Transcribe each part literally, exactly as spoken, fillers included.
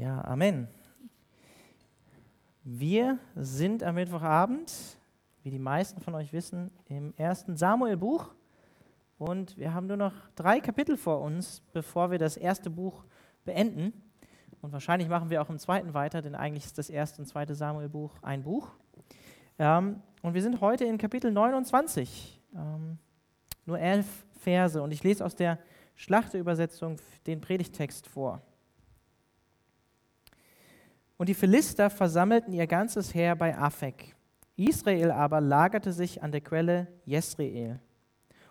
Ja, Amen. Wir sind am Mittwochabend, wie die meisten von euch wissen, im ersten Samuelbuch. Und wir haben nur noch drei Kapitel vor uns, bevor wir das erste Buch beenden. Und wahrscheinlich machen wir auch im zweiten weiter, denn eigentlich ist das erste und zweite Samuelbuch ein Buch. Ähm, und wir sind heute in Kapitel neunundzwanzig, ähm, nur elf Verse. Und ich lese aus der Schlachterübersetzung den Predigttext vor. Und die Philister versammelten ihr ganzes Heer bei Afek. Israel aber lagerte sich an der Quelle Jesreel.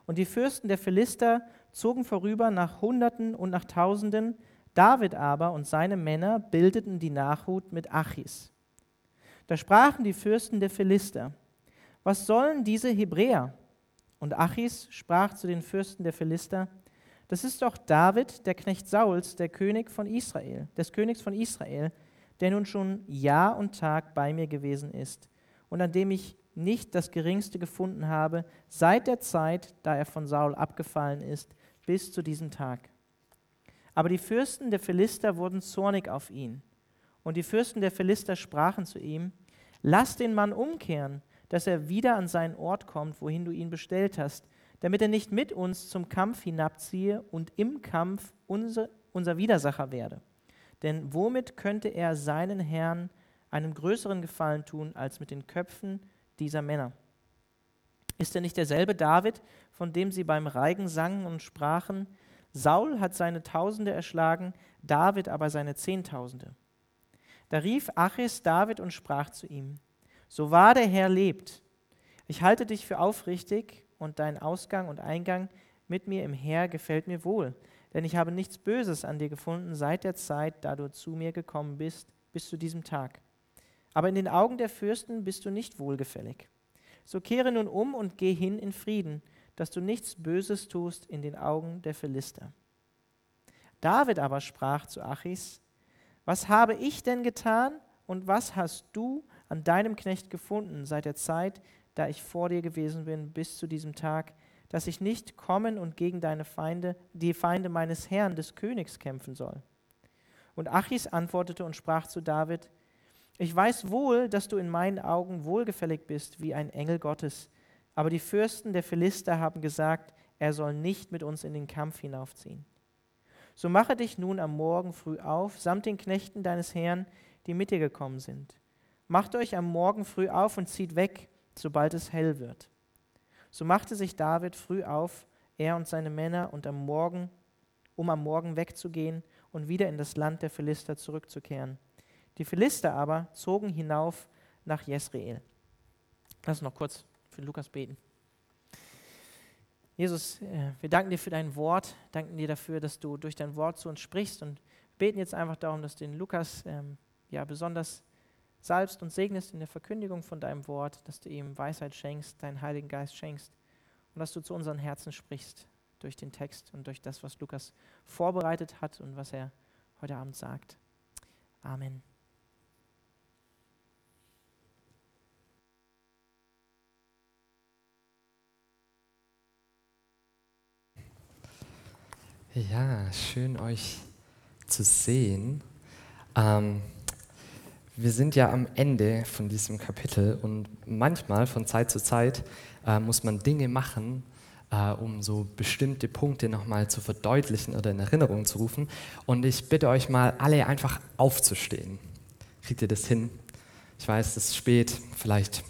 Und die Fürsten der Philister zogen vorüber nach Hunderten und nach Tausenden, David aber und seine Männer bildeten die Nachhut mit Achis. Da sprachen die Fürsten der Philister: Was sollen diese Hebräer? Und Achis sprach zu den Fürsten der Philister: Das ist doch David, der Knecht Sauls, der König von Israel, des Königs von Israel, der nun schon Jahr und Tag bei mir gewesen ist und an dem ich nicht das Geringste gefunden habe, seit der Zeit, da er von Saul abgefallen ist, bis zu diesem Tag. Aber die Fürsten der Philister wurden zornig auf ihn. Und die Fürsten der Philister sprachen zu ihm: Lass den Mann umkehren, dass er wieder an seinen Ort kommt, wohin du ihn bestellt hast, damit er nicht mit uns zum Kampf hinabziehe und im Kampf unser, unser Widersacher werde. Denn womit könnte er seinen Herrn einen größeren Gefallen tun, als mit den Köpfen dieser Männer? Ist er nicht derselbe David, von dem sie beim Reigen sangen und sprachen: Saul hat seine Tausende erschlagen, David aber seine Zehntausende? Da rief Achis David und sprach zu ihm: So wahr der Herr lebt, ich halte dich für aufrichtig und dein Ausgang und Eingang mit mir im Heer gefällt mir wohl, denn ich habe nichts Böses an dir gefunden seit der Zeit, da du zu mir gekommen bist, bis zu diesem Tag. Aber in den Augen der Fürsten bist du nicht wohlgefällig. So kehre nun um und geh hin in Frieden, dass du nichts Böses tust in den Augen der Philister. David aber sprach zu Achis: Was habe ich denn getan und was hast du an deinem Knecht gefunden seit der Zeit, da ich vor dir gewesen bin, bis zu diesem Tag, dass ich nicht kommen und gegen deine Feinde, die Feinde meines Herrn, des Königs, kämpfen soll? Und Achis antwortete und sprach zu David: Ich weiß wohl, dass du in meinen Augen wohlgefällig bist wie ein Engel Gottes, aber die Fürsten der Philister haben gesagt, er soll nicht mit uns in den Kampf hinaufziehen. So mache dich nun am Morgen früh auf, samt den Knechten deines Herrn, die mit dir gekommen sind. Macht euch am Morgen früh auf und zieht weg, sobald es hell wird. So machte sich David früh auf, er und seine Männer, und am Morgen, um am Morgen wegzugehen und wieder in das Land der Philister zurückzukehren. Die Philister aber zogen hinauf nach Jesreel. Lass uns noch kurz für Lukas beten. Jesus, wir danken dir für dein Wort, danken dir dafür, dass du durch dein Wort zu uns sprichst, und beten jetzt einfach darum, dass du den Lukas ähm, ja, besonders salbst und segnest in der Verkündigung von deinem Wort, dass du ihm Weisheit schenkst, deinen Heiligen Geist schenkst und dass du zu unseren Herzen sprichst durch den Text und durch das, was Lukas vorbereitet hat und was er heute Abend sagt. Amen. Ja, schön euch zu sehen. Ähm, wir sind ja am Ende von diesem Kapitel und manchmal von Zeit zu Zeit äh, muss man Dinge machen, äh, um so bestimmte Punkte nochmal zu verdeutlichen oder in Erinnerung zu rufen. Und ich bitte euch mal, alle einfach aufzustehen. Kriegt ihr das hin? Ich weiß, es ist spät, vielleicht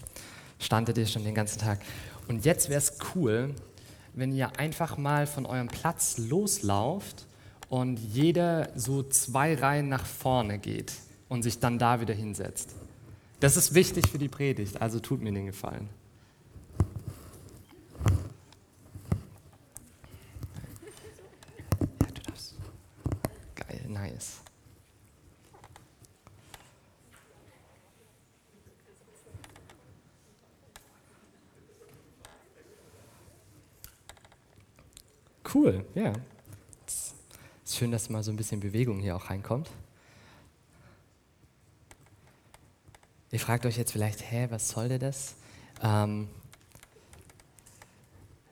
standet ihr schon den ganzen Tag. Und jetzt wäre es cool, wenn ihr einfach mal von eurem Platz loslauft und jeder so zwei Reihen nach vorne geht und sich dann da wieder hinsetzt. Das ist wichtig für die Predigt, also tut mir den Gefallen. Ja, du darfst. Geil, nice. Cool, ja. Es ist schön, dass mal so ein bisschen Bewegung hier auch reinkommt. Ihr fragt euch jetzt vielleicht, hä, was soll denn das? Ähm,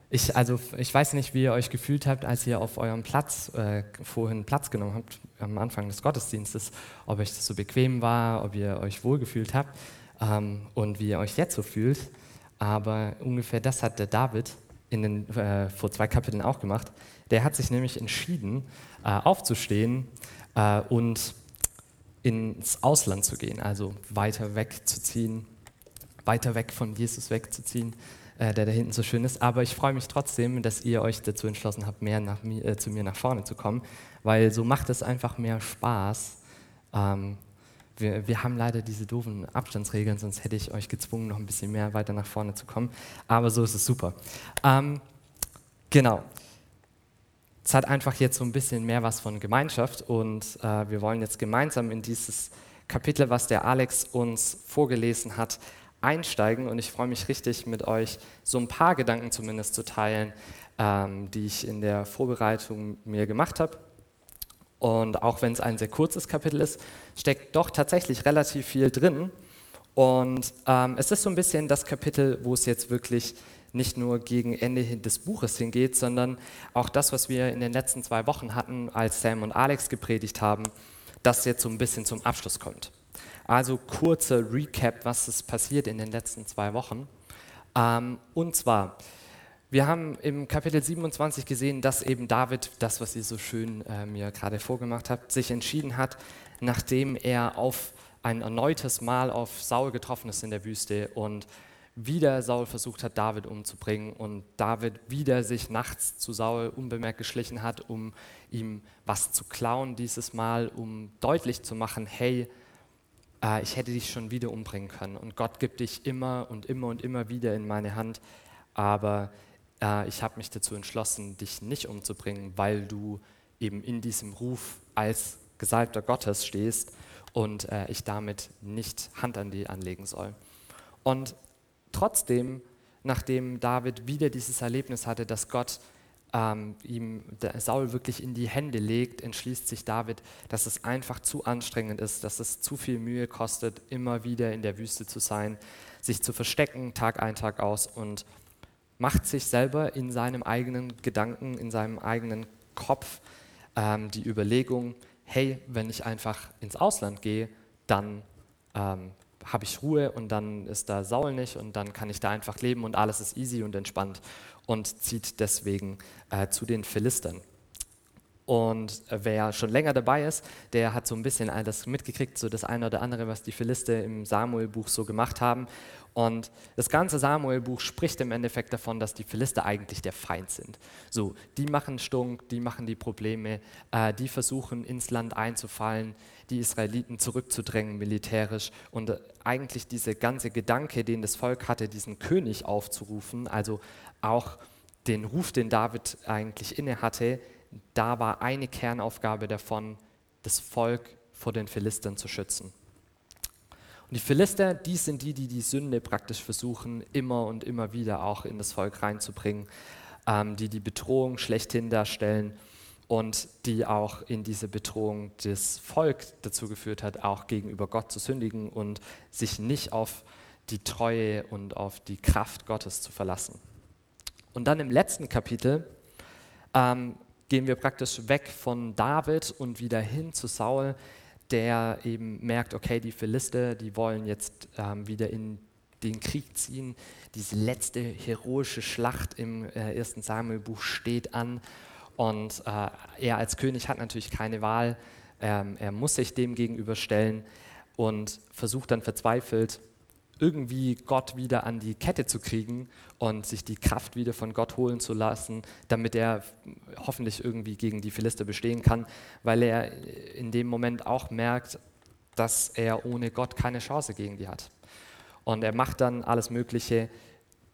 Ich, also, ich weiß nicht, wie ihr euch gefühlt habt, als ihr auf eurem Platz äh, vorhin Platz genommen habt, am Anfang des Gottesdienstes, ob euch das so bequem war, ob ihr euch wohlgefühlt habt ähm, und wie ihr euch jetzt so fühlt. Aber ungefähr das hat der David in den, äh, vor zwei Kapiteln auch gemacht. Der hat sich nämlich entschieden, äh, aufzustehen äh, und ins Ausland zu gehen, also weiter wegzuziehen, weiter weg von Jesus wegzuziehen, der da hinten so schön ist. Aber ich freue mich trotzdem, dass ihr euch dazu entschlossen habt, mehr nach mir, äh, zu mir nach vorne zu kommen, weil so macht es einfach mehr Spaß. Ähm, wir, wir haben leider diese doofen Abstandsregeln, sonst hätte ich euch gezwungen, noch ein bisschen mehr weiter nach vorne zu kommen. Aber so ist es super. Ähm, genau. Es hat einfach jetzt so ein bisschen mehr was von Gemeinschaft und äh, wir wollen jetzt gemeinsam in dieses Kapitel, was der Alex uns vorgelesen hat, einsteigen und ich freue mich richtig, mit euch so ein paar Gedanken zumindest zu teilen, ähm, die ich in der Vorbereitung mir gemacht habe. Und auch wenn es ein sehr kurzes Kapitel ist, steckt doch tatsächlich relativ viel drin. Und ähm, es ist so ein bisschen das Kapitel, wo es jetzt wirklich nicht nur gegen Ende des Buches hingeht, sondern auch das, was wir in den letzten zwei Wochen hatten, als Sam und Alex gepredigt haben, das jetzt so ein bisschen zum Abschluss kommt. Also kurzer Recap, was ist passiert in den letzten zwei Wochen. Ähm, und zwar, wir haben im Kapitel siebenundzwanzig gesehen, dass eben David, das, was ihr so schön äh, mir gerade vorgemacht habt, sich entschieden hat, nachdem er auf ein erneutes Mal auf Saul getroffen ist in der Wüste und wieder Saul versucht hat, David umzubringen und David wieder sich nachts zu Saul unbemerkt geschlichen hat, um ihm was zu klauen dieses Mal, um deutlich zu machen, hey, ich hätte dich schon wieder umbringen können und Gott gibt dich immer und immer und immer wieder in meine Hand, aber äh, ich habe mich dazu entschlossen, dich nicht umzubringen, weil du eben in diesem Ruf als Gesalbter Gottes stehst und äh, ich damit nicht Hand an die anlegen soll. Und trotzdem, nachdem David wieder dieses Erlebnis hatte, dass Gott Ähm, ihm Saul wirklich in die Hände legt, entschließt sich David, dass es einfach zu anstrengend ist, dass es zu viel Mühe kostet, immer wieder in der Wüste zu sein, sich zu verstecken, Tag ein, Tag aus und macht sich selber in seinem eigenen Gedanken, in seinem eigenen Kopf ähm, die Überlegung, hey, wenn ich einfach ins Ausland gehe, dann ähm, habe ich Ruhe und dann ist da Saul nicht und dann kann ich da einfach leben und alles ist easy und entspannt und zieht deswegen äh, zu den Philistern. Und wer schon länger dabei ist, der hat so ein bisschen all das mitgekriegt, so das eine oder andere, was die Philister im Samuelbuch so gemacht haben. Und das ganze Samuelbuch spricht im Endeffekt davon, dass die Philister eigentlich der Feind sind. So, die machen Stunk, die machen die Probleme, äh, die versuchen ins Land einzufallen, die Israeliten zurückzudrängen militärisch. Und äh, eigentlich dieser ganze Gedanke, den das Volk hatte, diesen König aufzurufen, also auch den Ruf, den David eigentlich inne hatte, da war eine Kernaufgabe davon, das Volk vor den Philistern zu schützen. Und die Philister, die sind die, die die Sünde praktisch versuchen, immer und immer wieder auch in das Volk reinzubringen, ähm, die die Bedrohung schlechthin darstellen und die auch in diese Bedrohung das Volk dazu geführt hat, auch gegenüber Gott zu sündigen und sich nicht auf die Treue und auf die Kraft Gottes zu verlassen. Und dann im letzten Kapitel ähm, gehen wir praktisch weg von David und wieder hin zu Saul, der eben merkt, okay, die Philister, die wollen jetzt ähm, wieder in den Krieg ziehen. Diese letzte heroische Schlacht im äh, ersten Samuelbuch steht an und äh, er als König hat natürlich keine Wahl. Ähm, er muss sich dem gegenüberstellen und versucht dann verzweifelt, irgendwie Gott wieder an die Kette zu kriegen und sich die Kraft wieder von Gott holen zu lassen, damit er hoffentlich irgendwie gegen die Philister bestehen kann, weil er in dem Moment auch merkt, dass er ohne Gott keine Chance gegen die hat. Und er macht dann alles Mögliche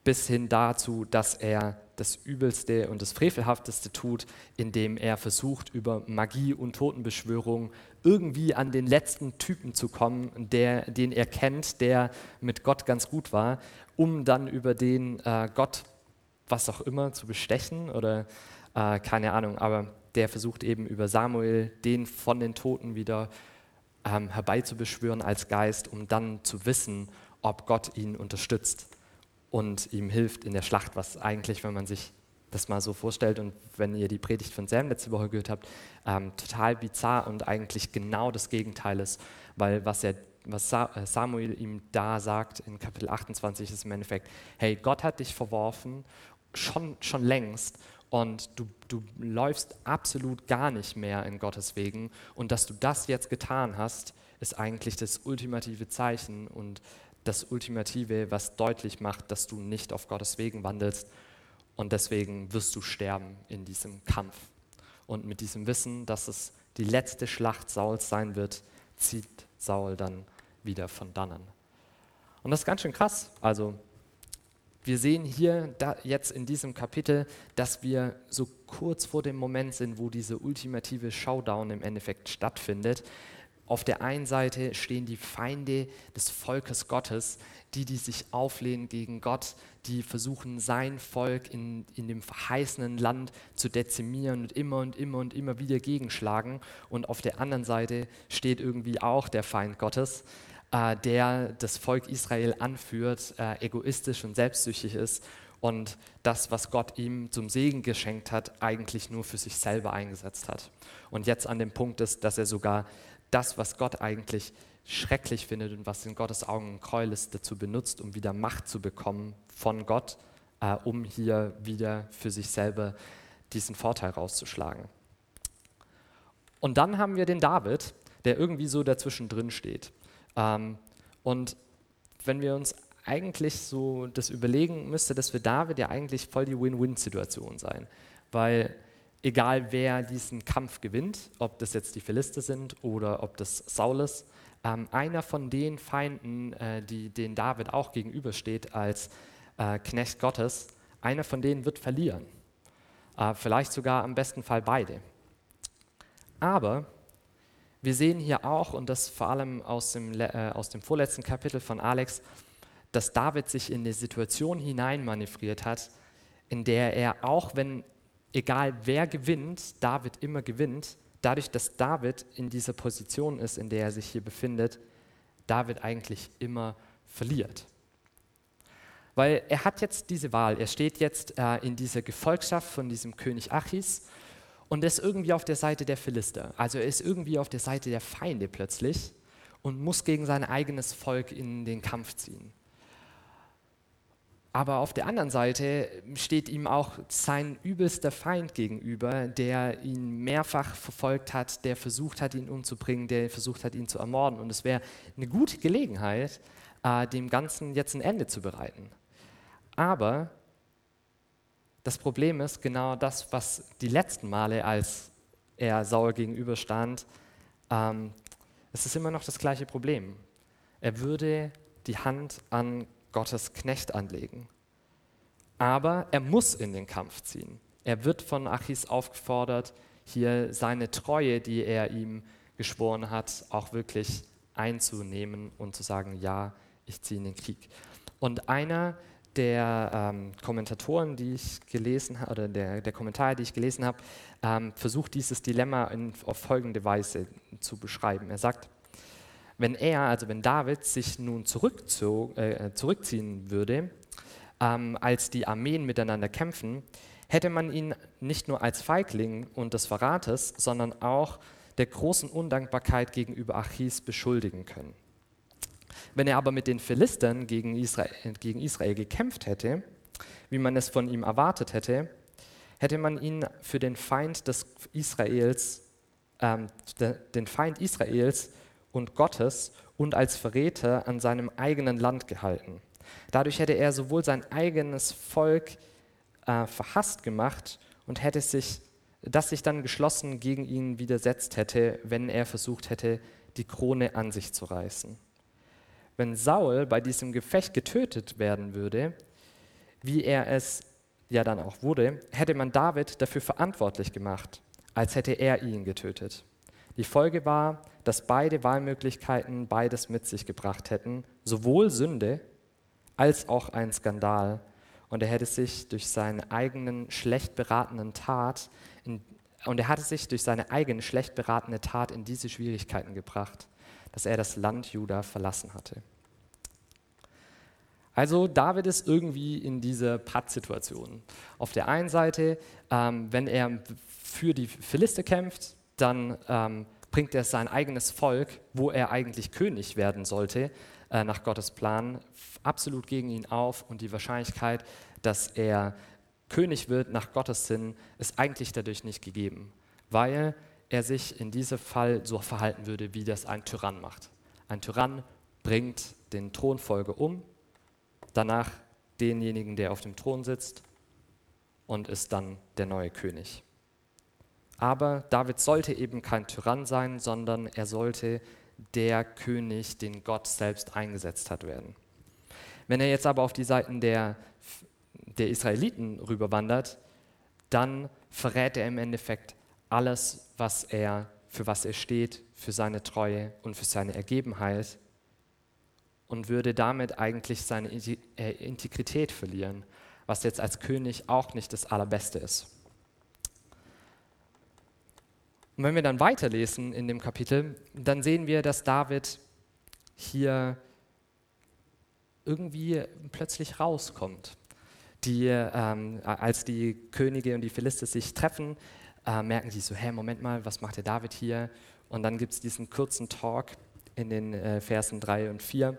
bis hin dazu, dass er das Übelste und das Frevelhafteste tut, indem er versucht, über Magie und Totenbeschwörung irgendwie an den letzten Typen zu kommen, der, den er kennt, der mit Gott ganz gut war, um dann über den äh, Gott, was auch immer, zu bestechen oder äh, keine Ahnung, aber der versucht eben über Samuel, den von den Toten wieder ähm, herbeizubeschwören als Geist, um dann zu wissen, ob Gott ihn unterstützt und ihm hilft in der Schlacht, was eigentlich, wenn man sich das mal so vorstellt und wenn ihr die Predigt von Sam letzte Woche gehört habt, ähm, total bizarr und eigentlich genau das Gegenteil ist, weil was, er, was Samuel ihm da sagt in Kapitel achtundzwanzig ist im Endeffekt, hey, Gott hat dich verworfen, schon, schon längst und du, du läufst absolut gar nicht mehr in Gottes Wegen und dass du das jetzt getan hast, ist eigentlich das ultimative Zeichen und das Ultimative, was deutlich macht, dass du nicht auf Gottes Wegen wandelst und deswegen wirst du sterben in diesem Kampf. Und mit diesem Wissen, dass es die letzte Schlacht Sauls sein wird, zieht Saul dann wieder von dannen. Und das ist ganz schön krass. Also wir sehen hier da jetzt in diesem Kapitel, dass wir so kurz vor dem Moment sind, wo diese ultimative Showdown im Endeffekt stattfindet. Auf der einen Seite stehen die Feinde des Volkes Gottes, die, die sich auflehnen gegen Gott, die versuchen, sein Volk in, in dem verheißenen Land zu dezimieren und immer und immer und immer wieder gegenschlagen. Und auf der anderen Seite steht irgendwie auch der Feind Gottes, äh, der das Volk Israel anführt, äh, egoistisch und selbstsüchtig ist und das, was Gott ihm zum Segen geschenkt hat, eigentlich nur für sich selber eingesetzt hat. Und jetzt an dem Punkt ist, dass er sogar das, was Gott eigentlich schrecklich findet und was in Gottes Augen ein Gräuel ist, dazu benutzt, um wieder Macht zu bekommen von Gott, äh, um hier wieder für sich selber diesen Vorteil rauszuschlagen. Und dann haben wir den David, der irgendwie so dazwischen drin steht. Ähm, und wenn wir uns eigentlich so das überlegen, müsste das für David ja eigentlich voll die Win-Win-Situation sein, weil egal wer diesen Kampf gewinnt, ob das jetzt die Philister sind oder ob das Saul ist, ähm, einer von den Feinden, äh, die, denen David auch gegenübersteht als äh, Knecht Gottes, einer von denen wird verlieren. Äh, vielleicht sogar am besten Fall beide. Aber wir sehen hier auch, und das vor allem aus dem, äh, aus dem vorletzten Kapitel von Alex, dass David sich in eine Situation hineinmanövriert hat, in der er, auch wenn egal wer gewinnt, David immer gewinnt, dadurch, dass David in dieser Position ist, in der er sich hier befindet, David eigentlich immer verliert. Weil er hat jetzt diese Wahl, er steht jetzt äh, in dieser Gefolgschaft von diesem König Achis und ist irgendwie auf der Seite der Philister. Also er ist irgendwie auf der Seite der Feinde plötzlich und muss gegen sein eigenes Volk in den Kampf ziehen. Aber auf der anderen Seite steht ihm auch sein übelster Feind gegenüber, der ihn mehrfach verfolgt hat, der versucht hat, ihn umzubringen, der versucht hat, ihn zu ermorden. Und es wäre eine gute Gelegenheit, äh, dem Ganzen jetzt ein Ende zu bereiten. Aber das Problem ist genau das, was die letzten Male, als er Saul gegenüberstand, ähm, es ist immer noch das gleiche Problem. Er würde die Hand an Gottes Knecht anlegen. Aber er muss in den Kampf ziehen. Er wird von Achis aufgefordert, hier seine Treue, die er ihm geschworen hat, auch wirklich einzunehmen und zu sagen, ja, ich ziehe in den Krieg. Und einer der ähm, Kommentatoren, die ich gelesen habe, oder der, der Kommentare, die ich gelesen habe, ähm, versucht dieses Dilemma in, auf folgende Weise zu beschreiben. Er sagt, wenn er, also wenn David sich nun zurückzog, äh, zurückziehen würde, ähm, als die Armeen miteinander kämpfen, hätte man ihn nicht nur als Feigling und des Verrates, sondern auch der großen Undankbarkeit gegenüber Achis beschuldigen können. Wenn er aber mit den Philistern gegen Israel, gegen Israel gekämpft hätte, wie man es von ihm erwartet hätte, hätte man ihn für den Feind des Israels, ähm, de, den Feind Israels, und Gottes und als Verräter an seinem eigenen Land gehalten. Dadurch hätte er sowohl sein eigenes Volk äh, verhasst gemacht und hätte sich, das sich dann geschlossen gegen ihn widersetzt hätte, wenn er versucht hätte, die Krone an sich zu reißen. Wenn Saul bei diesem Gefecht getötet werden würde, wie er es ja dann auch wurde, hätte man David dafür verantwortlich gemacht, als hätte er ihn getötet. Die Folge war, dass beide Wahlmöglichkeiten beides mit sich gebracht hätten, sowohl Sünde als auch ein Skandal. Und er hätte sich durch seine eigenen schlecht beratenen Tat in, und er hatte sich durch seine eigene schlecht beratene Tat in diese Schwierigkeiten gebracht, dass er das Land Juda verlassen hatte. Also David ist irgendwie in dieser Pattsituation. Auf der einen Seite, ähm, wenn er für die Philister kämpft, dann ähm, bringt er sein eigenes Volk, wo er eigentlich König werden sollte, äh, nach Gottes Plan, absolut gegen ihn auf. Und die Wahrscheinlichkeit, dass er König wird nach Gottes Sinn, ist eigentlich dadurch nicht gegeben, weil er sich in diesem Fall so verhalten würde, wie das ein Tyrann macht. Ein Tyrann bringt den Thronfolger um, danach denjenigen, der auf dem Thron sitzt, und ist dann der neue König. Aber David sollte eben kein Tyrann sein, sondern er sollte der König, den Gott selbst eingesetzt hat, werden. Wenn er jetzt aber auf die Seiten der, der Israeliten rüberwandert, dann verrät er im Endeffekt alles, was er, für was er steht, für seine Treue und für seine Ergebenheit, und würde damit eigentlich seine Integrität verlieren, was jetzt als König auch nicht das Allerbeste ist. Und wenn wir dann weiterlesen in dem Kapitel, dann sehen wir, dass David hier irgendwie plötzlich rauskommt. Die, ähm, als die Könige und die Philister sich treffen, äh, merken die so, hä, Moment mal, was macht der David hier? Und dann gibt es diesen kurzen Talk in den äh, Versen drei und vier,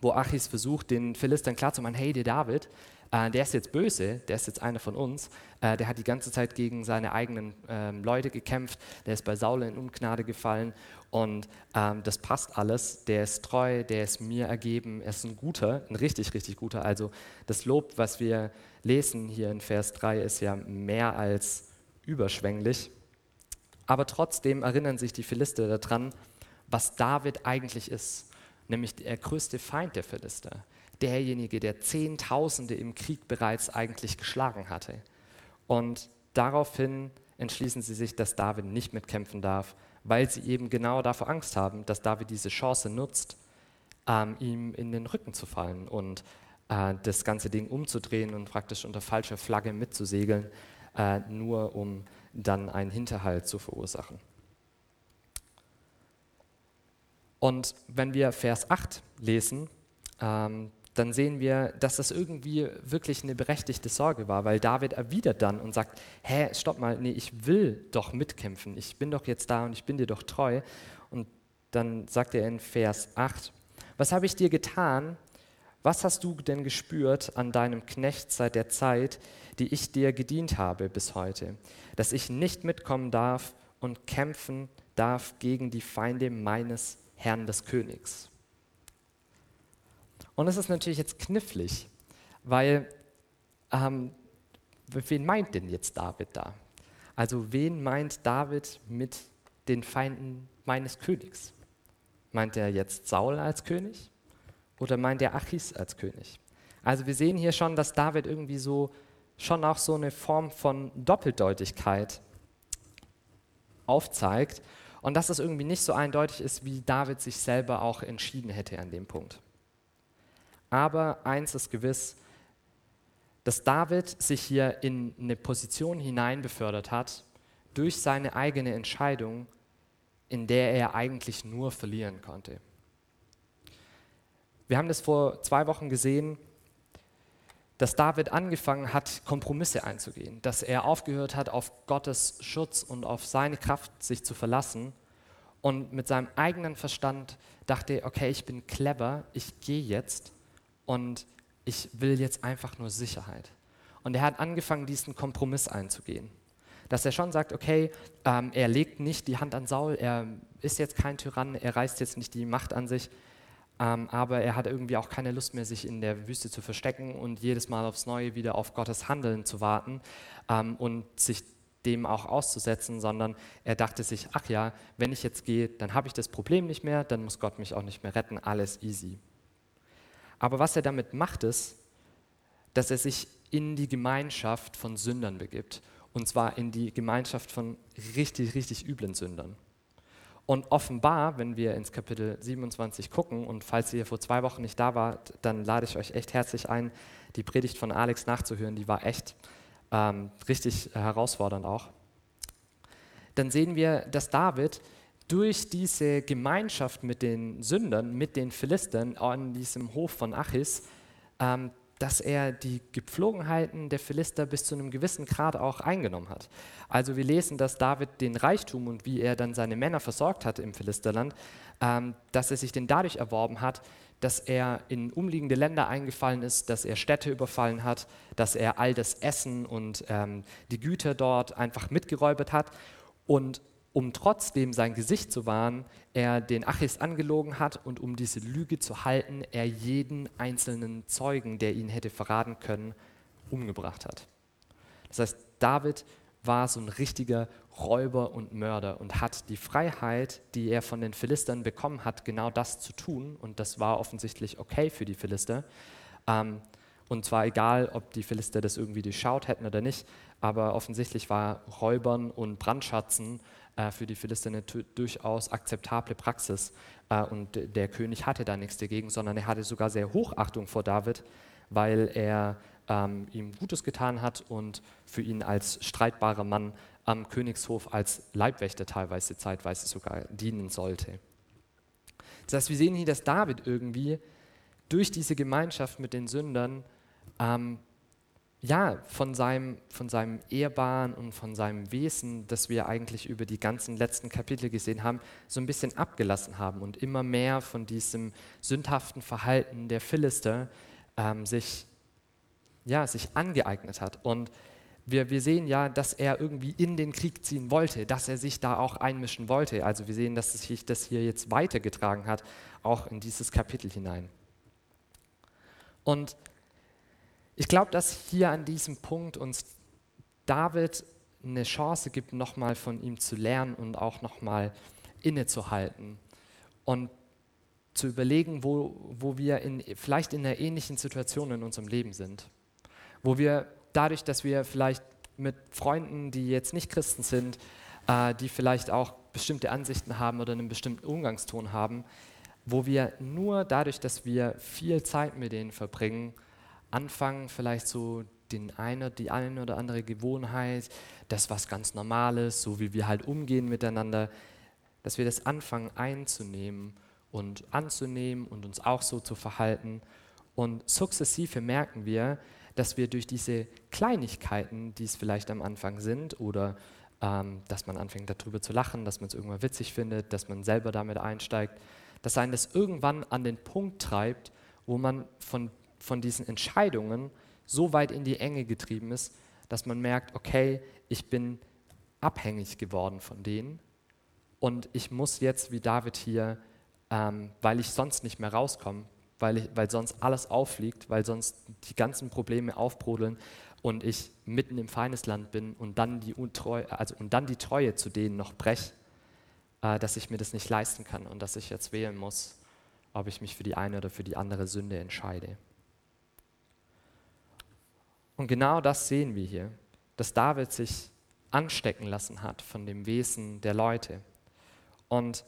wo Achis versucht, den Philistern klarzumachen, hey, der David, äh, der ist jetzt böse, der ist jetzt einer von uns, äh, der hat die ganze Zeit gegen seine eigenen äh, Leute gekämpft, der ist bei Saul in Ungnade gefallen und ähm, das passt alles, der ist treu, der ist mir ergeben, er ist ein guter, ein richtig, richtig guter. Also das Lob, was wir lesen hier in Vers drei, ist ja mehr als überschwänglich, aber trotzdem erinnern sich die Philister daran, was David eigentlich ist, nämlich der größte Feind der Philister, derjenige, der Zehntausende im Krieg bereits eigentlich geschlagen hatte. Und daraufhin entschließen sie sich, dass David nicht mitkämpfen darf, weil sie eben genau davor Angst haben, dass David diese Chance nutzt, ähm, ihm in den Rücken zu fallen und äh, das ganze Ding umzudrehen und praktisch unter falscher Flagge mitzusegeln, äh, nur um dann einen Hinterhalt zu verursachen. Und wenn wir Vers acht lesen, ähm, dann sehen wir, dass das irgendwie wirklich eine berechtigte Sorge war, weil David erwidert dann und sagt, hä, stopp mal, nee, ich will doch mitkämpfen, ich bin doch jetzt da und ich bin dir doch treu. Und dann sagt er in Vers acht, was habe ich dir getan, was hast du denn gespürt an deinem Knecht seit der Zeit, die ich dir gedient habe bis heute, dass ich nicht mitkommen darf und kämpfen darf gegen die Feinde meines Herrn des Königs. Und das ist natürlich jetzt knifflig, weil ähm, wen meint denn jetzt David da? Also wen meint David mit den Feinden meines Königs? Meint er jetzt Saul als König oder meint er Achis als König? Also wir sehen hier schon, dass David irgendwie so schon auch so eine Form von Doppeldeutigkeit aufzeigt. Und dass es irgendwie nicht so eindeutig ist, wie David sich selber auch entschieden hätte an dem Punkt. Aber eins ist gewiss, dass David sich hier in eine Position hineinbefördert hat, durch seine eigene Entscheidung, in der er eigentlich nur verlieren konnte. Wir haben das vor zwei Wochen gesehen, dass David angefangen hat, Kompromisse einzugehen, dass er aufgehört hat, auf Gottes Schutz und auf seine Kraft sich zu verlassen und mit seinem eigenen Verstand dachte, okay, ich bin clever, ich gehe jetzt und ich will jetzt einfach nur Sicherheit. Und er hat angefangen, diesen Kompromiss einzugehen, dass er schon sagt, okay, ähm, er legt nicht die Hand an Saul, er ist jetzt kein Tyrann, er reißt jetzt nicht die Macht an sich, aber er hat irgendwie auch keine Lust mehr, sich in der Wüste zu verstecken und jedes Mal aufs Neue wieder auf Gottes Handeln zu warten ähm, und sich dem auch auszusetzen, sondern er dachte sich, ach ja, wenn ich jetzt gehe, dann habe ich das Problem nicht mehr, dann muss Gott mich auch nicht mehr retten, alles easy. Aber was er damit macht, ist, dass er sich in die Gemeinschaft von Sündern begibt, und zwar in die Gemeinschaft von richtig, richtig üblen Sündern. Und offenbar, wenn wir ins Kapitel siebenundzwanzig gucken, und falls ihr vor zwei Wochen nicht da wart, dann lade ich euch echt herzlich ein, die Predigt von Alex nachzuhören, die war echt ähm, richtig herausfordernd auch. Dann sehen wir, dass David durch diese Gemeinschaft mit den Sündern, mit den Philistern an diesem Hof von Achis ähm, dass er die Gepflogenheiten der Philister bis zu einem gewissen Grad auch eingenommen hat. Also wir lesen, dass David den Reichtum und wie er dann seine Männer versorgt hat im Philisterland, ähm, dass er sich den dadurch erworben hat, dass er in umliegende Länder eingefallen ist, dass er Städte überfallen hat, dass er all das Essen und ähm, die Güter dort einfach mitgeräubert hat. Und um trotzdem sein Gesicht zu wahren, er den Achis angelogen hat und um diese Lüge zu halten, er jeden einzelnen Zeugen, der ihn hätte verraten können, umgebracht hat. Das heißt, David war so ein richtiger Räuber und Mörder und hat die Freiheit, die er von den Philistern bekommen hat, genau das zu tun. Und das war offensichtlich okay für die Philister. Ähm, und zwar egal, ob die Philister das irgendwie durchschaut hätten oder nicht, aber offensichtlich war Räubern und Brandschatzen für die Philister eine durchaus akzeptable Praxis. Und der König hatte da nichts dagegen, sondern er hatte sogar sehr Hochachtung vor David, weil er ähm, ihm Gutes getan hat und für ihn als streitbarer Mann am Königshof als Leibwächter teilweise, zeitweise sogar dienen sollte. Das heißt, wir sehen hier, dass David irgendwie durch diese Gemeinschaft mit den Sündern ähm, ja, von seinem, von seinem Ehrbaren und von seinem Wesen, das wir eigentlich über die ganzen letzten Kapitel gesehen haben, so ein bisschen abgelassen haben und immer mehr von diesem sündhaften Verhalten der Philister ähm, sich, ja, sich angeeignet hat. Und wir, wir sehen ja, dass er irgendwie in den Krieg ziehen wollte, dass er sich da auch einmischen wollte. Also wir sehen, dass sich das hier jetzt weitergetragen hat, auch in dieses Kapitel hinein. Und ich glaube, dass hier an diesem Punkt uns David eine Chance gibt, nochmal von ihm zu lernen und auch nochmal innezuhalten und zu überlegen, wo, wo wir in, vielleicht in einer ähnlichen Situation in unserem Leben sind. Wo wir dadurch, dass wir vielleicht mit Freunden, die jetzt nicht Christen sind, äh, die vielleicht auch bestimmte Ansichten haben oder einen bestimmten Umgangston haben, wo wir nur dadurch, dass wir viel Zeit mit denen verbringen, anfangen, vielleicht so den eine, die eine oder andere Gewohnheit, das was ganz Normales, so wie wir halt umgehen miteinander, dass wir das anfangen einzunehmen und anzunehmen und uns auch so zu verhalten. Und sukzessive merken wir, dass wir durch diese Kleinigkeiten, die es vielleicht am Anfang sind oder ähm, dass man anfängt darüber zu lachen, dass man es irgendwann witzig findet, dass man selber damit einsteigt, dass einen das irgendwann an den Punkt treibt, wo man von von diesen Entscheidungen so weit in die Enge getrieben ist, dass man merkt, okay, ich bin abhängig geworden von denen und ich muss jetzt wie David hier, ähm, weil ich sonst nicht mehr rauskomme, weil, ich, weil sonst alles auffliegt, weil sonst die ganzen Probleme aufbrodeln und ich mitten im Feindesland bin und dann die, Untreue, also, und dann die Treue zu denen noch breche, äh, dass ich mir das nicht leisten kann und dass ich jetzt wählen muss, ob ich mich für die eine oder für die andere Sünde entscheide. Und genau das sehen wir hier, dass David sich anstecken lassen hat von dem Wesen der Leute. Und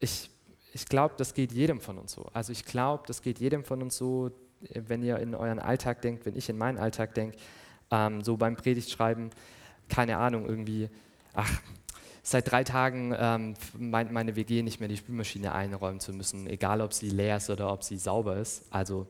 ich, ich glaube, das geht jedem von uns so. Also ich glaube, das geht jedem von uns so, wenn ihr in euren Alltag denkt, wenn ich in meinen Alltag denke, ähm, so beim Predigtschreiben, keine Ahnung, irgendwie, ach, seit drei Tagen ähm, meint meine W G nicht mehr die Spülmaschine einräumen zu müssen, egal ob sie leer ist oder ob sie sauber ist. Also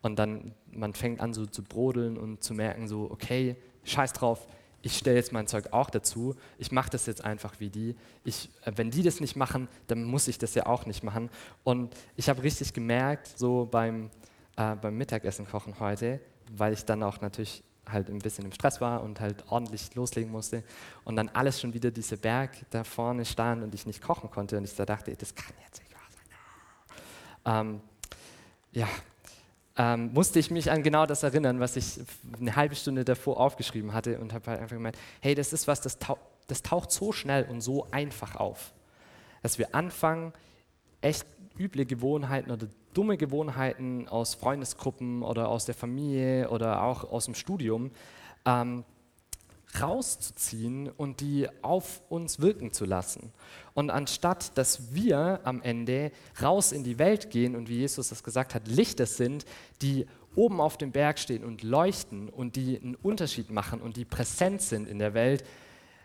und dann, man fängt an so zu brodeln und zu merken so, okay, scheiß drauf, ich stelle jetzt mein Zeug auch dazu, ich mache das jetzt einfach wie die. Ich, wenn die das nicht machen, dann muss ich das ja auch nicht machen. Und ich habe richtig gemerkt, so beim, äh, beim Mittagessen kochen heute, weil ich dann auch natürlich halt ein bisschen im Stress war und halt ordentlich loslegen musste und dann alles schon wieder diese Berg da vorne stand und ich nicht kochen konnte und ich da dachte, das kann jetzt nicht wahr sein. Ähm, ja. Ähm, musste ich mich an genau das erinnern, was ich eine halbe Stunde davor aufgeschrieben hatte und habe halt einfach gemeint, hey, das ist was, das, tauch, das taucht so schnell und so einfach auf, dass wir anfangen, echt üble Gewohnheiten oder dumme Gewohnheiten aus Freundesgruppen oder aus der Familie oder auch aus dem Studium ähm, rauszuziehen und die auf uns wirken zu lassen. Und anstatt, dass wir am Ende raus in die Welt gehen und wie Jesus das gesagt hat, Lichter sind, die oben auf dem Berg stehen und leuchten und die einen Unterschied machen und die präsent sind in der Welt,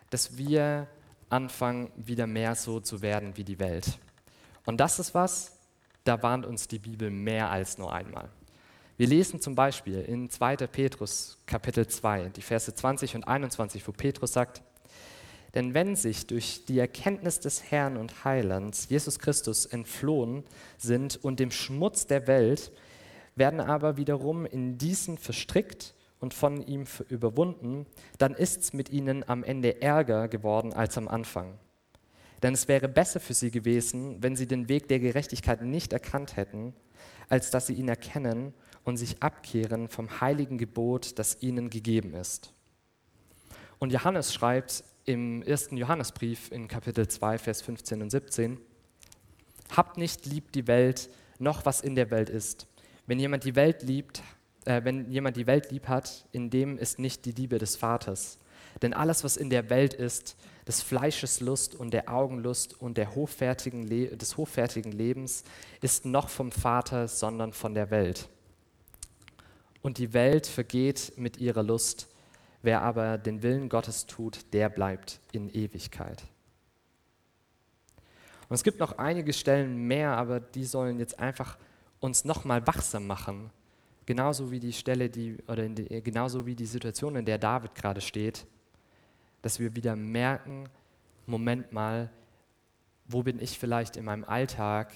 dass wir anfangen, wieder mehr so zu werden wie die Welt. Und das ist was, da warnt uns die Bibel mehr als nur einmal. Wir lesen zum Beispiel in zweiter Petrus Kapitel zwei, die Verse zwanzig und einundzwanzig, wo Petrus sagt, denn wenn sich durch die Erkenntnis des Herrn und Heilands Jesus Christus entflohen sind und dem Schmutz der Welt, werden aber wiederum in diesen verstrickt und von ihm überwunden, dann ist's mit ihnen am Ende ärger geworden als am Anfang. Denn es wäre besser für sie gewesen, wenn sie den Weg der Gerechtigkeit nicht erkannt hätten, als dass sie ihn erkennen und sich abkehren vom heiligen Gebot, das ihnen gegeben ist. Und Johannes schreibt im ersten Johannesbrief in Kapitel zwei, Vers fünfzehn und siebzehn, habt nicht lieb die Welt, noch was in der Welt ist. Wenn jemand die Welt liebt, äh, wenn jemand die Welt lieb hat, in dem ist nicht die Liebe des Vaters. Denn alles, was in der Welt ist, des Fleisches Lust und der Augenlust und der hochfertigen Le- des hochfertigen Lebens, ist noch vom Vater, sondern von der Welt. Und die Welt vergeht mit ihrer Lust. Wer aber den Willen Gottes tut, der bleibt in Ewigkeit. Und es gibt noch einige Stellen mehr, aber die sollen jetzt einfach uns nochmal wachsam machen. Genauso wie die Stelle, die, oder in die, genauso wie die Situation, in der David gerade steht, dass wir wieder merken, Moment mal, wo bin ich vielleicht in meinem Alltag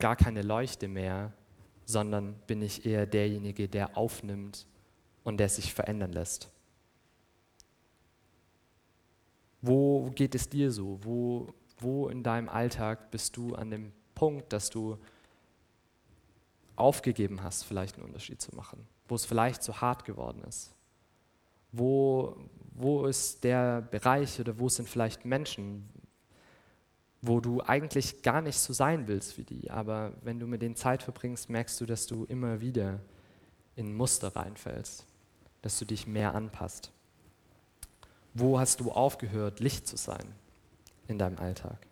gar keine Leuchte mehr, sondern bin ich eher derjenige, der aufnimmt und der sich verändern lässt. Wo geht es dir so? Wo, wo in deinem Alltag bist du an dem Punkt, dass du aufgegeben hast, vielleicht einen Unterschied zu machen, wo es vielleicht zu hart geworden ist. Wo, wo ist der Bereich oder wo sind vielleicht Menschen, wo du eigentlich gar nicht so sein willst wie die, aber wenn du mit denen Zeit verbringst, merkst du, dass du immer wieder in Muster reinfällst, dass du dich mehr anpasst. Wo hast du aufgehört, Licht zu sein in deinem Alltag?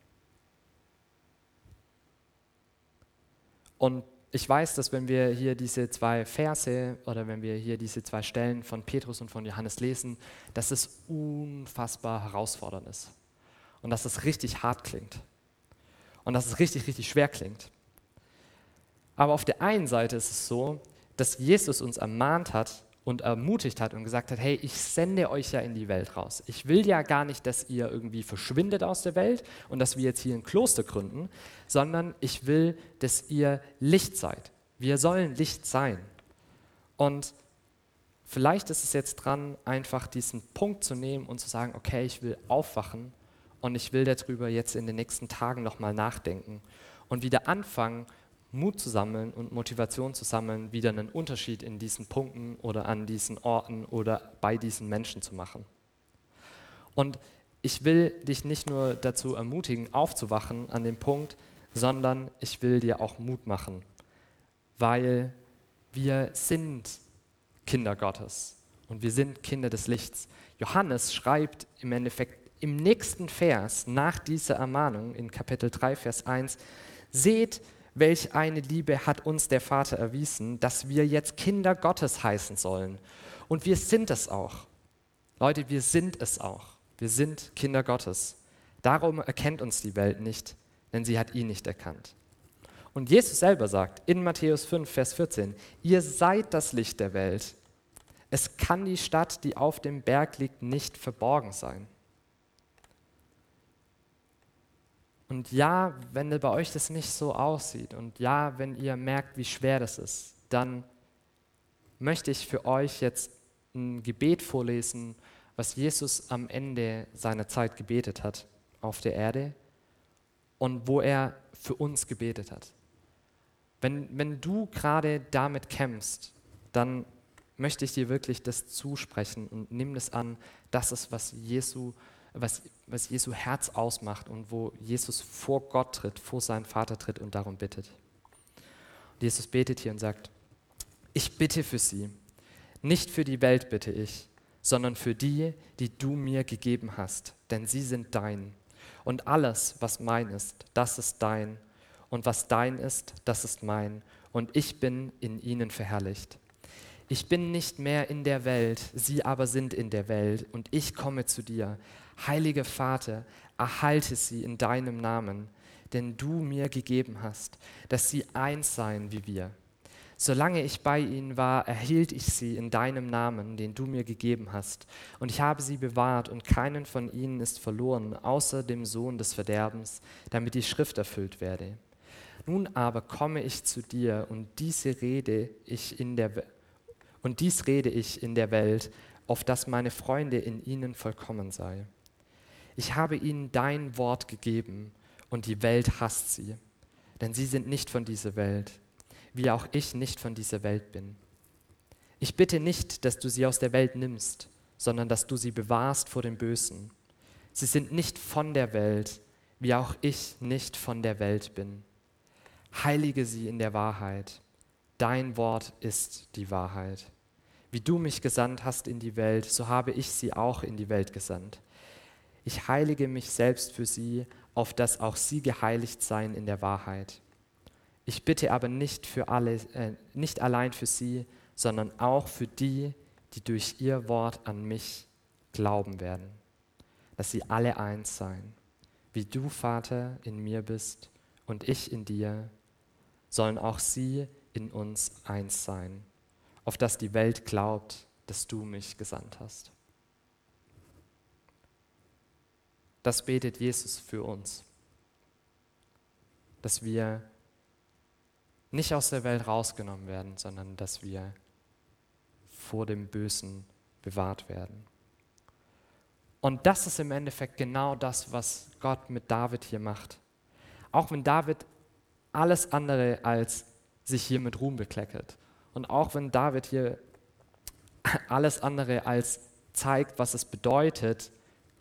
Und ich weiß, dass wenn wir hier diese zwei Verse oder wenn wir hier diese zwei Stellen von Petrus und von Johannes lesen, dass es unfassbar herausfordernd ist und dass es richtig hart klingt und dass es richtig, richtig schwer klingt. Aber auf der einen Seite ist es so, dass Jesus uns ermahnt hat und ermutigt hat und gesagt hat, hey, ich sende euch ja in die Welt raus. Ich will ja gar nicht, dass ihr irgendwie verschwindet aus der Welt und dass wir jetzt hier ein Kloster gründen, sondern ich will, dass ihr Licht seid. Wir sollen Licht sein. Und vielleicht ist es jetzt dran, einfach diesen Punkt zu nehmen und zu sagen, okay, ich will aufwachen und ich will darüber jetzt in den nächsten Tagen nochmal nachdenken und wieder anfangen, Mut zu sammeln und Motivation zu sammeln, wieder einen Unterschied in diesen Punkten oder an diesen Orten oder bei diesen Menschen zu machen. Und ich will dich nicht nur dazu ermutigen, aufzuwachen an dem Punkt, sondern ich will dir auch Mut machen, weil wir sind Kinder Gottes und wir sind Kinder des Lichts. Johannes schreibt im Endeffekt im nächsten Vers nach dieser Ermahnung in Kapitel drei, Vers eins, seht, welch eine Liebe hat uns der Vater erwiesen, dass wir jetzt Kinder Gottes heißen sollen. Und wir sind es auch. Leute, wir sind es auch. Wir sind Kinder Gottes. Darum erkennt uns die Welt nicht, denn sie hat ihn nicht erkannt. Und Jesus selber sagt in Matthäus fünf, Vers vierzehn, ihr seid das Licht der Welt. Es kann die Stadt, die auf dem Berg liegt, nicht verborgen sein. Und ja, wenn bei euch das nicht so aussieht und ja, wenn ihr merkt, wie schwer das ist, dann möchte ich für euch jetzt ein Gebet vorlesen, was Jesus am Ende seiner Zeit gebetet hat auf der Erde und wo er für uns gebetet hat. Wenn, wenn du gerade damit kämpfst, dann möchte ich dir wirklich das zusprechen und nimm das an, das ist, was Jesus Was, was Jesu Herz ausmacht und wo Jesus vor Gott tritt, vor seinen Vater tritt und darum bittet. Und Jesus betet hier und sagt, ich bitte für sie, nicht für die Welt bitte ich, sondern für die, die du mir gegeben hast, denn sie sind dein. Und alles, was mein ist, das ist dein. Und was dein ist, das ist mein. Und ich bin in ihnen verherrlicht. Ich bin nicht mehr in der Welt, sie aber sind in der Welt und ich komme zu dir. Heiliger Vater, erhalte sie in deinem Namen, den du mir gegeben hast, dass sie eins seien wie wir. Solange ich bei ihnen war, erhielt ich sie in deinem Namen, den du mir gegeben hast. Und ich habe sie bewahrt und keinen von ihnen ist verloren, außer dem Sohn des Verderbens, damit die Schrift erfüllt werde. Nun aber komme ich zu dir und diese rede ich in der We- und dies rede ich in der Welt, auf dass meine Freunde in ihnen vollkommen sei. Ich habe ihnen dein Wort gegeben und die Welt hasst sie, denn sie sind nicht von dieser Welt, wie auch ich nicht von dieser Welt bin. Ich bitte nicht, dass du sie aus der Welt nimmst, sondern dass du sie bewahrst vor dem Bösen. Sie sind nicht von der Welt, wie auch ich nicht von der Welt bin. Heilige sie in der Wahrheit. Dein Wort ist die Wahrheit. Wie du mich gesandt hast in die Welt, so habe ich sie auch in die Welt gesandt. Ich heilige mich selbst für sie, auf dass auch sie geheiligt seien in der Wahrheit. Ich bitte aber nicht für alle, äh, nicht allein für sie, sondern auch für die, die durch ihr Wort an mich glauben werden, dass sie alle eins seien, wie du, Vater, in mir bist und ich in dir, sollen auch sie in uns eins sein, auf dass die Welt glaubt, dass du mich gesandt hast. Das betet Jesus für uns, dass wir nicht aus der Welt rausgenommen werden, sondern dass wir vor dem Bösen bewahrt werden. Und das ist im Endeffekt genau das, was Gott mit David hier macht. Auch wenn David alles andere als sich hier mit Ruhm bekleckert und auch wenn David hier alles andere als zeigt, was es bedeutet,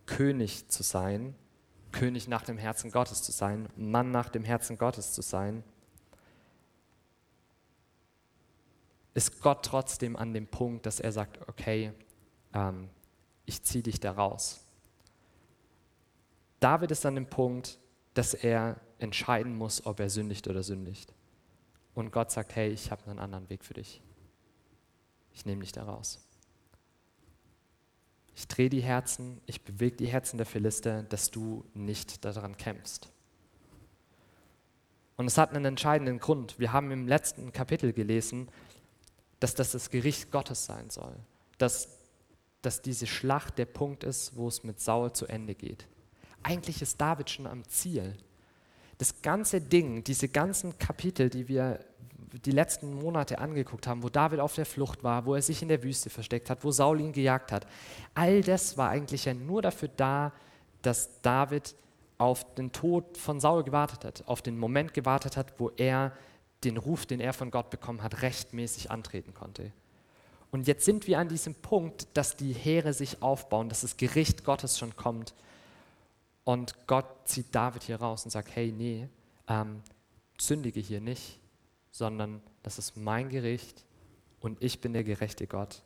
König zu sein, König nach dem Herzen Gottes zu sein, Mann nach dem Herzen Gottes zu sein, ist Gott trotzdem an dem Punkt, dass er sagt, okay, ähm, ich ziehe dich da raus. David ist an dem Punkt, dass er entscheiden muss, ob er sündigt oder sündigt. Und Gott sagt, hey, ich habe einen anderen Weg für dich. Ich nehme dich da raus. Ich drehe die Herzen, ich bewege die Herzen der Philister, dass du nicht daran kämpfst. Und es hat einen entscheidenden Grund. Wir haben im letzten Kapitel gelesen, dass das das Gericht Gottes sein soll. Dass, dass diese Schlacht der Punkt ist, wo es mit Saul zu Ende geht. Eigentlich ist David schon am Ziel. Das ganze Ding, diese ganzen Kapitel, die wir die letzten Monate angeguckt haben, wo David auf der Flucht war, wo er sich in der Wüste versteckt hat, wo Saul ihn gejagt hat, all das war eigentlich ja nur dafür da, dass David auf den Tod von Saul gewartet hat, auf den Moment gewartet hat, wo er den Ruf, den er von Gott bekommen hat, rechtmäßig antreten konnte. Und jetzt sind wir an diesem Punkt, dass die Heere sich aufbauen, dass das Gericht Gottes schon kommt. Und Gott zieht David hier raus und sagt, hey, nee, ähm, sündige hier nicht, sondern das ist mein Gericht und ich bin der gerechte Gott.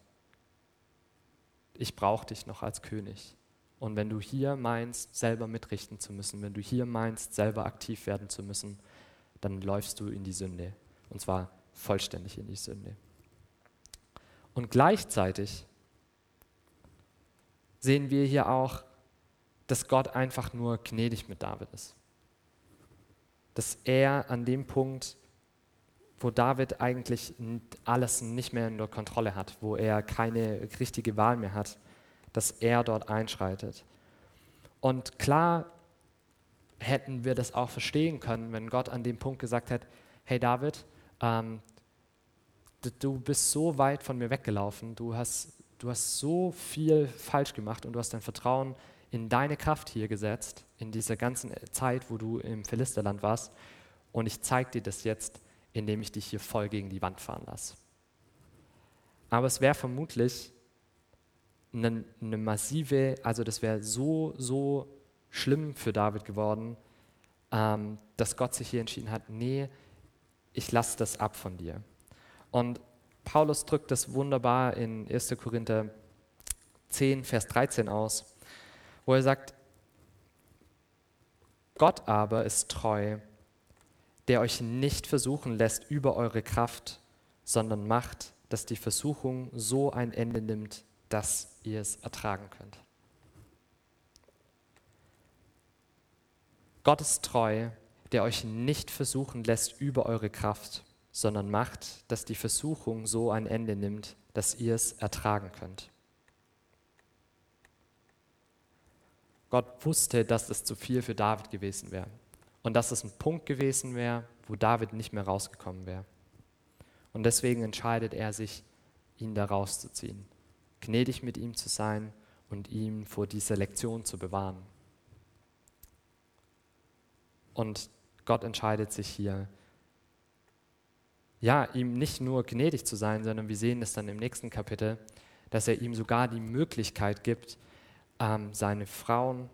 Ich brauche dich noch als König. Und wenn du hier meinst, selber mitrichten zu müssen, wenn du hier meinst, selber aktiv werden zu müssen, dann läufst du in die Sünde. Und zwar vollständig in die Sünde. Und gleichzeitig sehen wir hier auch, dass Gott einfach nur gnädig mit David ist. Dass er an dem Punkt, wo David eigentlich alles nicht mehr in der Kontrolle hat, wo er keine richtige Wahl mehr hat, dass er dort einschreitet. Und klar hätten wir das auch verstehen können, wenn Gott an dem Punkt gesagt hätte, hey David, ähm, du bist so weit von mir weggelaufen, du hast, du hast so viel falsch gemacht und du hast dein Vertrauen in deine Kraft hier gesetzt, in dieser ganzen Zeit, wo du im Philisterland warst, und ich zeige dir das jetzt, indem ich dich hier voll gegen die Wand fahren lasse. Aber es wäre vermutlich Eine, eine massive, also das wäre so, so schlimm für David geworden, ähm, dass Gott sich hier entschieden hat, nee, ich lasse das ab von dir. Und Paulus drückt das wunderbar in erster Korinther zehn, Vers dreizehn aus, wo er sagt, Gott aber ist treu, der euch nicht versuchen lässt über eure Kraft, sondern macht, dass die Versuchung so ein Ende nimmt, dass ihr es ertragen könnt. Gott ist treu, der euch nicht versuchen lässt über eure Kraft, sondern macht, dass die Versuchung so ein Ende nimmt, dass ihr es ertragen könnt. Gott wusste, dass es zu viel für David gewesen wäre und dass es ein Punkt gewesen wäre, wo David nicht mehr rausgekommen wäre. Und deswegen entscheidet er sich, ihn da rauszuziehen, gnädig mit ihm zu sein und ihn vor dieser Lektion zu bewahren. Und Gott entscheidet sich hier, ja, ihm nicht nur gnädig zu sein, sondern wir sehen es dann im nächsten Kapitel, dass er ihm sogar die Möglichkeit gibt, ähm, seine Frauen,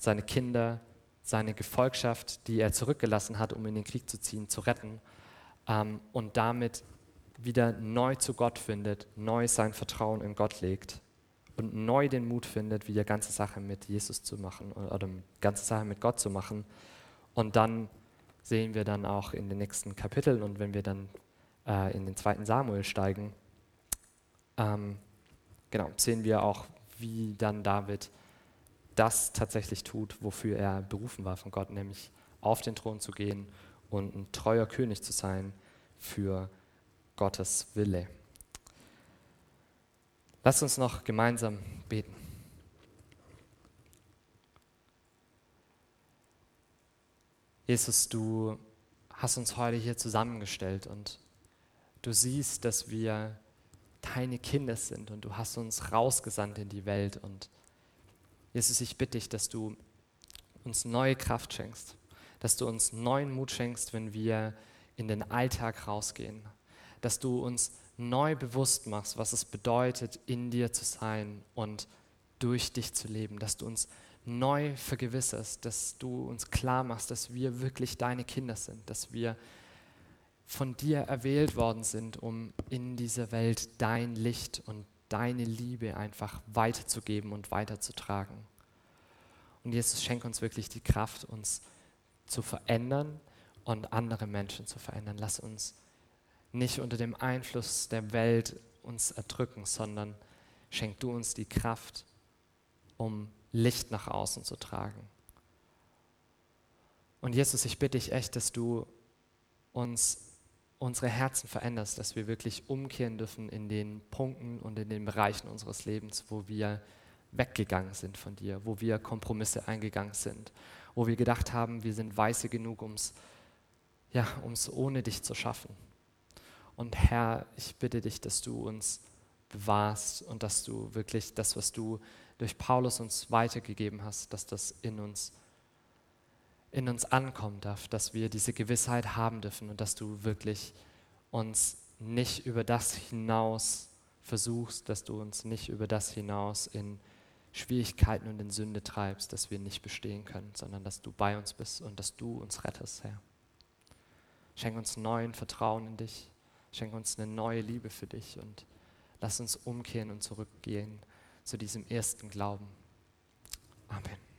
seine Kinder, seine Gefolgschaft, die er zurückgelassen hat, um in den Krieg zu ziehen, zu retten, ähm, und damit wieder neu zu Gott findet, neu sein Vertrauen in Gott legt und neu den Mut findet, wieder ganze Sache mit Jesus zu machen oder ganze Sache mit Gott zu machen. Und dann sehen wir dann auch in den nächsten Kapiteln und wenn wir dann äh, in den zweiten Samuel steigen, ähm, genau, sehen wir auch, wie dann David das tatsächlich tut, wofür er berufen war von Gott, nämlich auf den Thron zu gehen und ein treuer König zu sein für Gottes Wille. Lasst uns noch gemeinsam beten. Jesus, du hast uns heute hier zusammengestellt und du siehst, dass wir deine Kinder sind und du hast uns rausgesandt in die Welt. Und Jesus, ich bitte dich, dass du uns neue Kraft schenkst, dass du uns neuen Mut schenkst, wenn wir in den Alltag rausgehen, dass du uns neu bewusst machst, was es bedeutet, in dir zu sein und durch dich zu leben, dass du uns neu vergewisserst, dass du uns klar machst, dass wir wirklich deine Kinder sind, dass wir von dir erwählt worden sind, um in dieser Welt dein Licht und deine Liebe einfach weiterzugeben und weiterzutragen. Und Jesus, schenk uns wirklich die Kraft, uns zu verändern und andere Menschen zu verändern. Lass uns nicht unter dem Einfluss der Welt uns erdrücken, sondern schenk du uns die Kraft, um Licht nach außen zu tragen. Und Jesus, ich bitte dich echt, dass du uns unsere Herzen veränderst, dass wir wirklich umkehren dürfen in den Punkten und in den Bereichen unseres Lebens, wo wir weggegangen sind von dir, wo wir Kompromisse eingegangen sind, wo wir gedacht haben, wir sind weise genug, um's, ja, um's ohne dich zu schaffen. Und Herr, ich bitte dich, dass du uns bewahrst und dass du wirklich das, was du durch Paulus uns weitergegeben hast, dass das in uns, in uns ankommen darf, dass wir diese Gewissheit haben dürfen und dass du wirklich uns nicht über das hinaus versuchst, dass du uns nicht über das hinaus in Schwierigkeiten und in Sünde treibst, dass wir nicht bestehen können, sondern dass du bei uns bist und dass du uns rettest, Herr. Schenk uns neuen Vertrauen in dich, schenk uns eine neue Liebe für dich und lass uns umkehren und zurückgehen zu diesem ersten Glauben. Amen.